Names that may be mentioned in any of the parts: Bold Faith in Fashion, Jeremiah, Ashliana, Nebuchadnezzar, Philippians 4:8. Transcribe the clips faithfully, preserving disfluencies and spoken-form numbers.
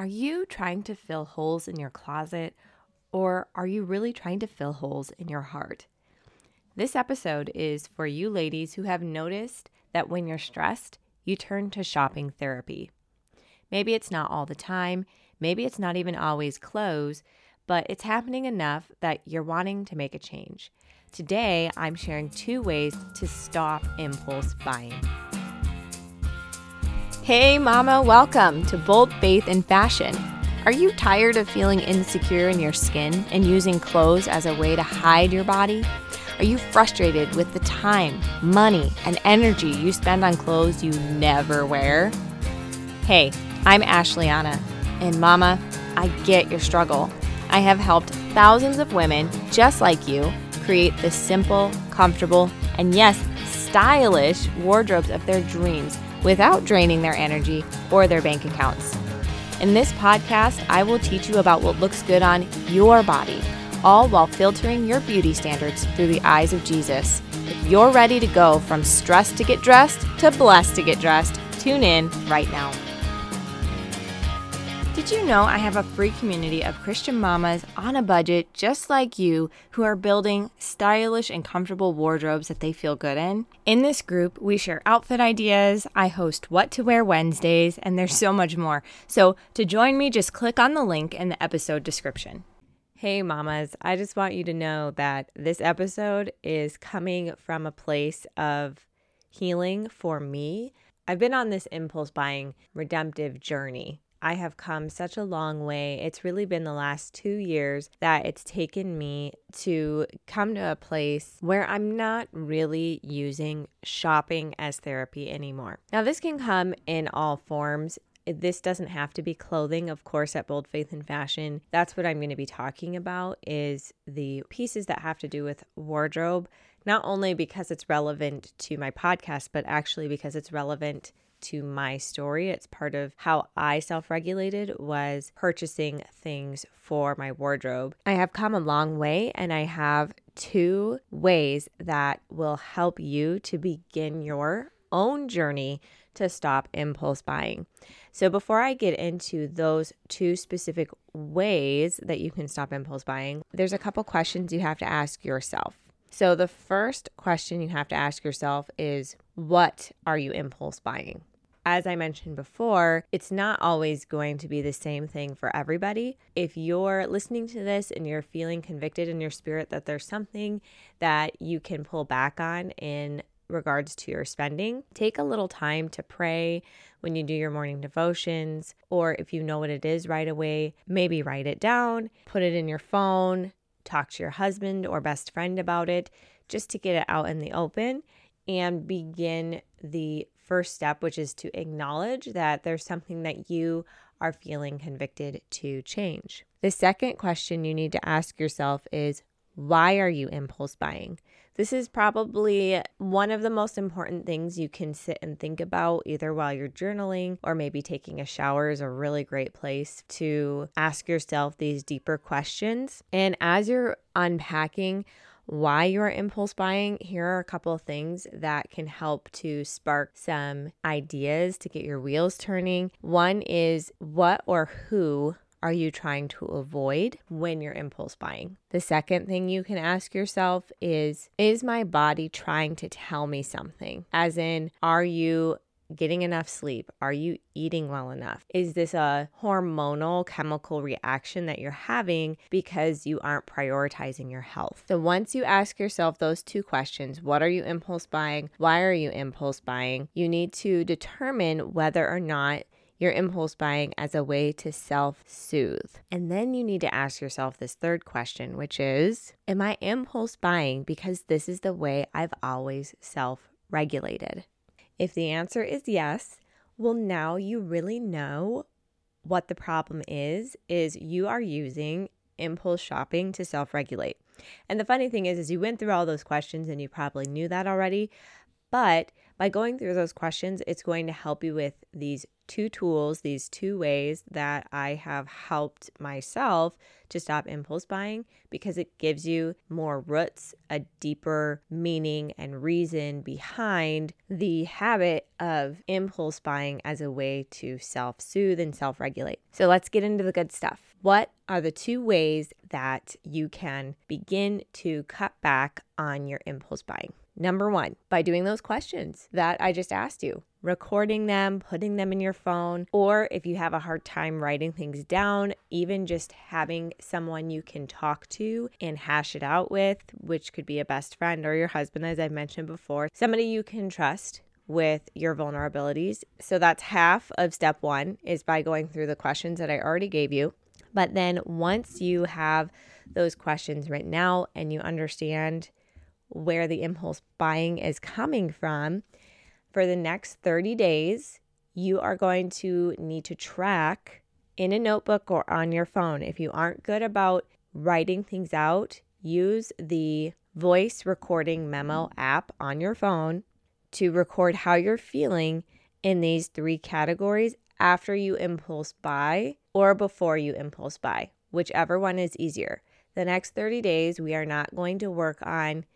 Are you trying to fill holes in your closet, or are you really trying to fill holes in your heart? This episode is for you ladies who have noticed that when you're stressed, you turn to shopping therapy. Maybe it's not all the time, maybe it's not even always clothes, but it's happening enough that you're wanting to make a change. Today, I'm sharing two ways to stop impulse buying. Hey mama, welcome to Bold Faith in Fashion. Are you tired of feeling insecure in your skin and using clothes as a way to hide your body? Are you frustrated with the time, money, and energy you spend on clothes you never wear? Hey, I'm Ashliana, and mama, I get your struggle. I have helped thousands of women just like you create the simple, comfortable, and yes, stylish wardrobes of their dreams, without draining their energy or their bank accounts. In this podcast, I will teach you about what looks good on your body, all while filtering your beauty standards through the eyes of Jesus. If you're ready to go from stressed to get dressed to blessed to get dressed, tune in right now. Did you know I have a free community of Christian mamas on a budget just like you who are building stylish and comfortable wardrobes that they feel good in? In this group, we share outfit ideas, I host What to Wear Wednesdays, and there's so much more. So to join me, just click on the link in the episode description. Hey mamas, I just want you to know that this episode is coming from a place of healing for me. I've been on this impulse buying redemptive journey. I have come such a long way. It's really been the last two years that it's taken me to come to a place where I'm not really using shopping as therapy anymore. Now, this can come in all forms. This doesn't have to be clothing, of course, at Bold Faith in Fashion. That's what I'm going to be talking about, is the pieces that have to do with wardrobe, not only because it's relevant to my podcast, but actually because it's relevant to my story. It's part of how I self-regulated, was purchasing things for my wardrobe. I have come a long way, and I have two ways that will help you to begin your own journey to stop impulse buying. So before I get into those two specific ways that you can stop impulse buying, there's a couple questions you have to ask yourself. So the first question you have to ask yourself is, what are you impulse buying? As I mentioned before, it's not always going to be the same thing for everybody. If you're listening to this and you're feeling convicted in your spirit that there's something that you can pull back on in regards to your spending, take a little time to pray when you do your morning devotions, or if you know what it is right away, maybe write it down, put it in your phone, talk to your husband or best friend about it, just to get it out in the open and begin the first step, which is to acknowledge that there's something that you are feeling convicted to change. The second question you need to ask yourself is, why are you impulse buying? This is probably one of the most important things you can sit and think about, either while you're journaling or maybe taking a shower is a really great place to ask yourself these deeper questions. And as you're unpacking why you're impulse buying, here are a couple of things that can help to spark some ideas to get your wheels turning. One is, what or who are you trying to avoid when you're impulse buying? The second thing you can ask yourself is, is my body trying to tell me something? As in, are you getting enough sleep? Are you eating well enough? Is this a hormonal chemical reaction that you're having because you aren't prioritizing your health? So once you ask yourself those two questions, what are you impulse buying? Why are you impulse buying? You need to determine whether or not you're impulse buying as a way to self-soothe. And then you need to ask yourself this third question, which is, am I impulse buying because this is the way I've always self-regulated? If the answer is yes, well, now you really know what the problem is, is you are using impulse shopping to self-regulate. And the funny thing is, is you went through all those questions and you probably knew that already, but by going through those questions, it's going to help you with these two tools, these two ways that I have helped myself to stop impulse buying, because it gives you more roots, a deeper meaning and reason behind the habit of impulse buying as a way to self-soothe and self-regulate. So let's get into the good stuff. What are the two ways that you can begin to cut back on your impulse buying? Number one, by doing those questions that I just asked you, recording them, putting them in your phone, or if you have a hard time writing things down, even just having someone you can talk to and hash it out with, which could be a best friend or your husband, as I mentioned before, somebody you can trust with your vulnerabilities. So that's half of step one, is by going through the questions that I already gave you. But then once you have those questions written out and you understand where the impulse buying is coming from, for the next thirty days, you are going to need to track in a notebook or on your phone. If you aren't good about writing things out, use the voice recording memo app on your phone to record how you're feeling in these three categories after you impulse buy or before you impulse buy, whichever one is easier. The next thirty days, we are not going to work on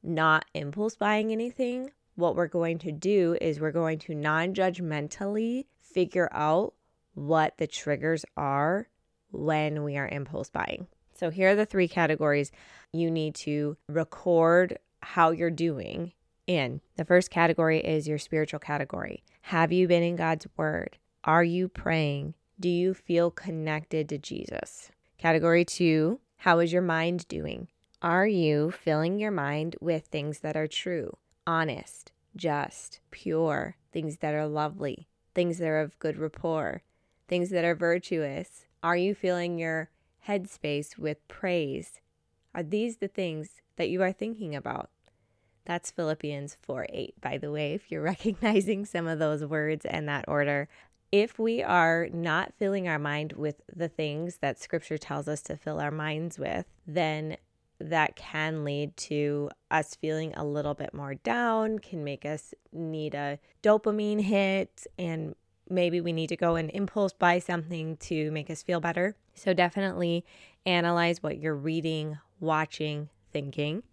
not impulse buying anything. What we're going to do is we're going to non-judgmentally figure out what the triggers are when we are impulse buying. So here are the three categories you need to record how you're doing in. The first category is your spiritual category. Have you been in God's word? Are you praying? Do you feel connected to Jesus? Category two, how is your mind doing? Are you filling your mind with things that are true, honest, just, pure, things that are lovely, things that are of good rapport, things that are virtuous? Are you filling your headspace with praise? Are these the things that you are thinking about? That's Philippians four eight, by the way, if you're recognizing some of those words and that order. If we are not filling our mind with the things that Scripture tells us to fill our minds with, then that can lead to us feeling a little bit more down, can make us need a dopamine hit, and maybe we need to go and impulse buy something to make us feel better. So definitely analyze what you're reading, watching, thinking.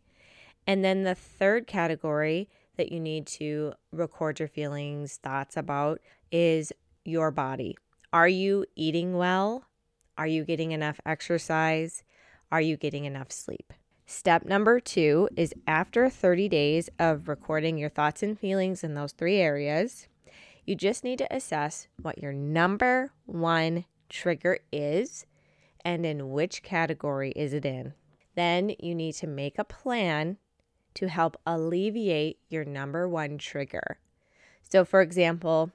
And then the third category that you need to record your feelings, thoughts about, is your body. Are you eating well? Are you getting enough exercise? Are you getting enough sleep? Step number two is, after thirty days of recording your thoughts and feelings in those three areas, you just need to assess what your number one trigger is and in which category is it in. Then you need to make a plan to help alleviate your number one trigger. So for example,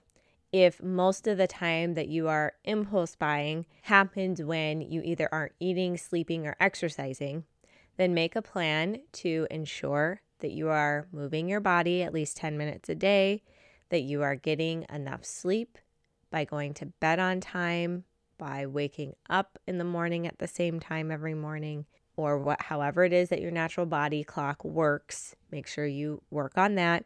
if most of the time that you are impulse buying happens when you either aren't eating, sleeping, or exercising, then make a plan to ensure that you are moving your body at least ten minutes a day, that you are getting enough sleep by going to bed on time, by waking up in the morning at the same time every morning, or what, however it is that your natural body clock works. Make sure you work on that.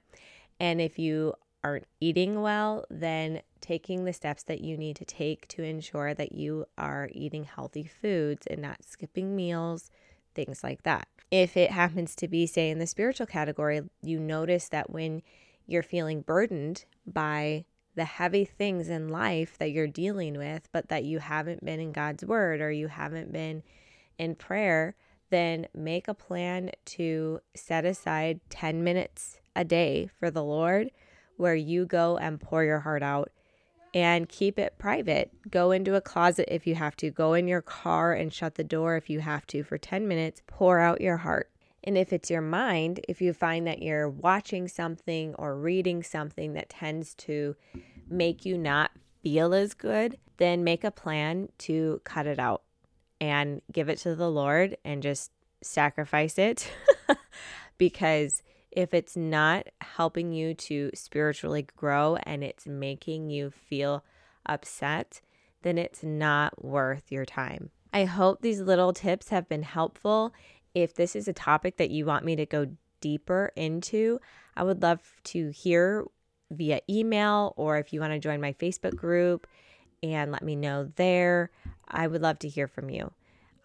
And if you aren't eating well, then taking the steps that you need to take to ensure that you are eating healthy foods and not skipping meals, things like that. If it happens to be, say, in the spiritual category, you notice that when you're feeling burdened by the heavy things in life that you're dealing with, but that you haven't been in God's word or you haven't been in prayer, then make a plan to set aside ten minutes a day for the Lord, where you go and pour your heart out and keep it private. Go into a closet if you have to. Go in your car and shut the door if you have to for ten minutes. Pour out your heart. And if it's your mind, if you find that you're watching something or reading something that tends to make you not feel as good, then make a plan to cut it out and give it to the Lord and just sacrifice it because if it's not helping you to spiritually grow and it's making you feel upset, then it's not worth your time. I hope these little tips have been helpful. If this is a topic that you want me to go deeper into, I would love to hear via email, or if you want to join my Facebook group and let me know there, I would love to hear from you.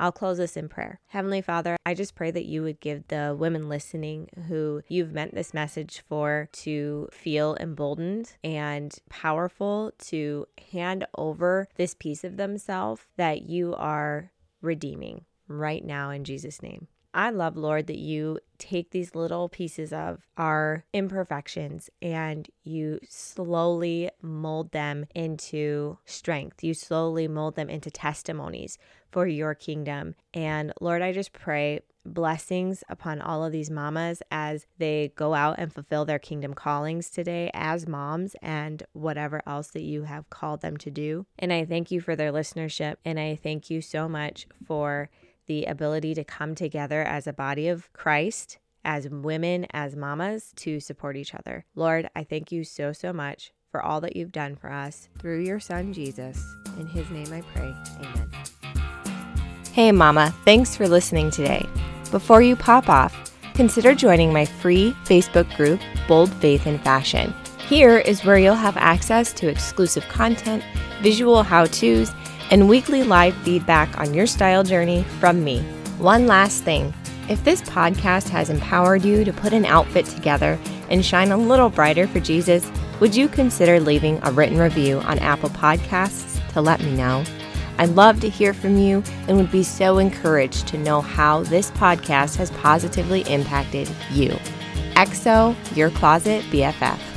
I'll close this in prayer. Heavenly Father, I just pray that you would give the women listening who you've meant this message for to feel emboldened and powerful to hand over this piece of themselves that you are redeeming right now in Jesus' name. I love, Lord, that you take these little pieces of our imperfections and you slowly mold them into strength. You slowly mold them into testimonies for your kingdom. And Lord, I just pray blessings upon all of these mamas as they go out and fulfill their kingdom callings today as moms and whatever else that you have called them to do. And I thank you for their listenership. And I thank you so much for the ability to come together as a body of Christ, as women, as mamas, to support each other. Lord, I thank you so, so much for all that you've done for us through your son, Jesus. In his name I pray, amen. Hey, mama, thanks for listening today. Before you pop off, consider joining my free Facebook group, Bold Faith in Fashion. Here is where you'll have access to exclusive content, visual how-tos, and weekly live feedback on your style journey from me. One last thing, if this podcast has empowered you to put an outfit together and shine a little brighter for Jesus, would you consider leaving a written review on Apple Podcasts to let me know? I'd love to hear from you and would be so encouraged to know how this podcast has positively impacted you. X O, your closet B F F.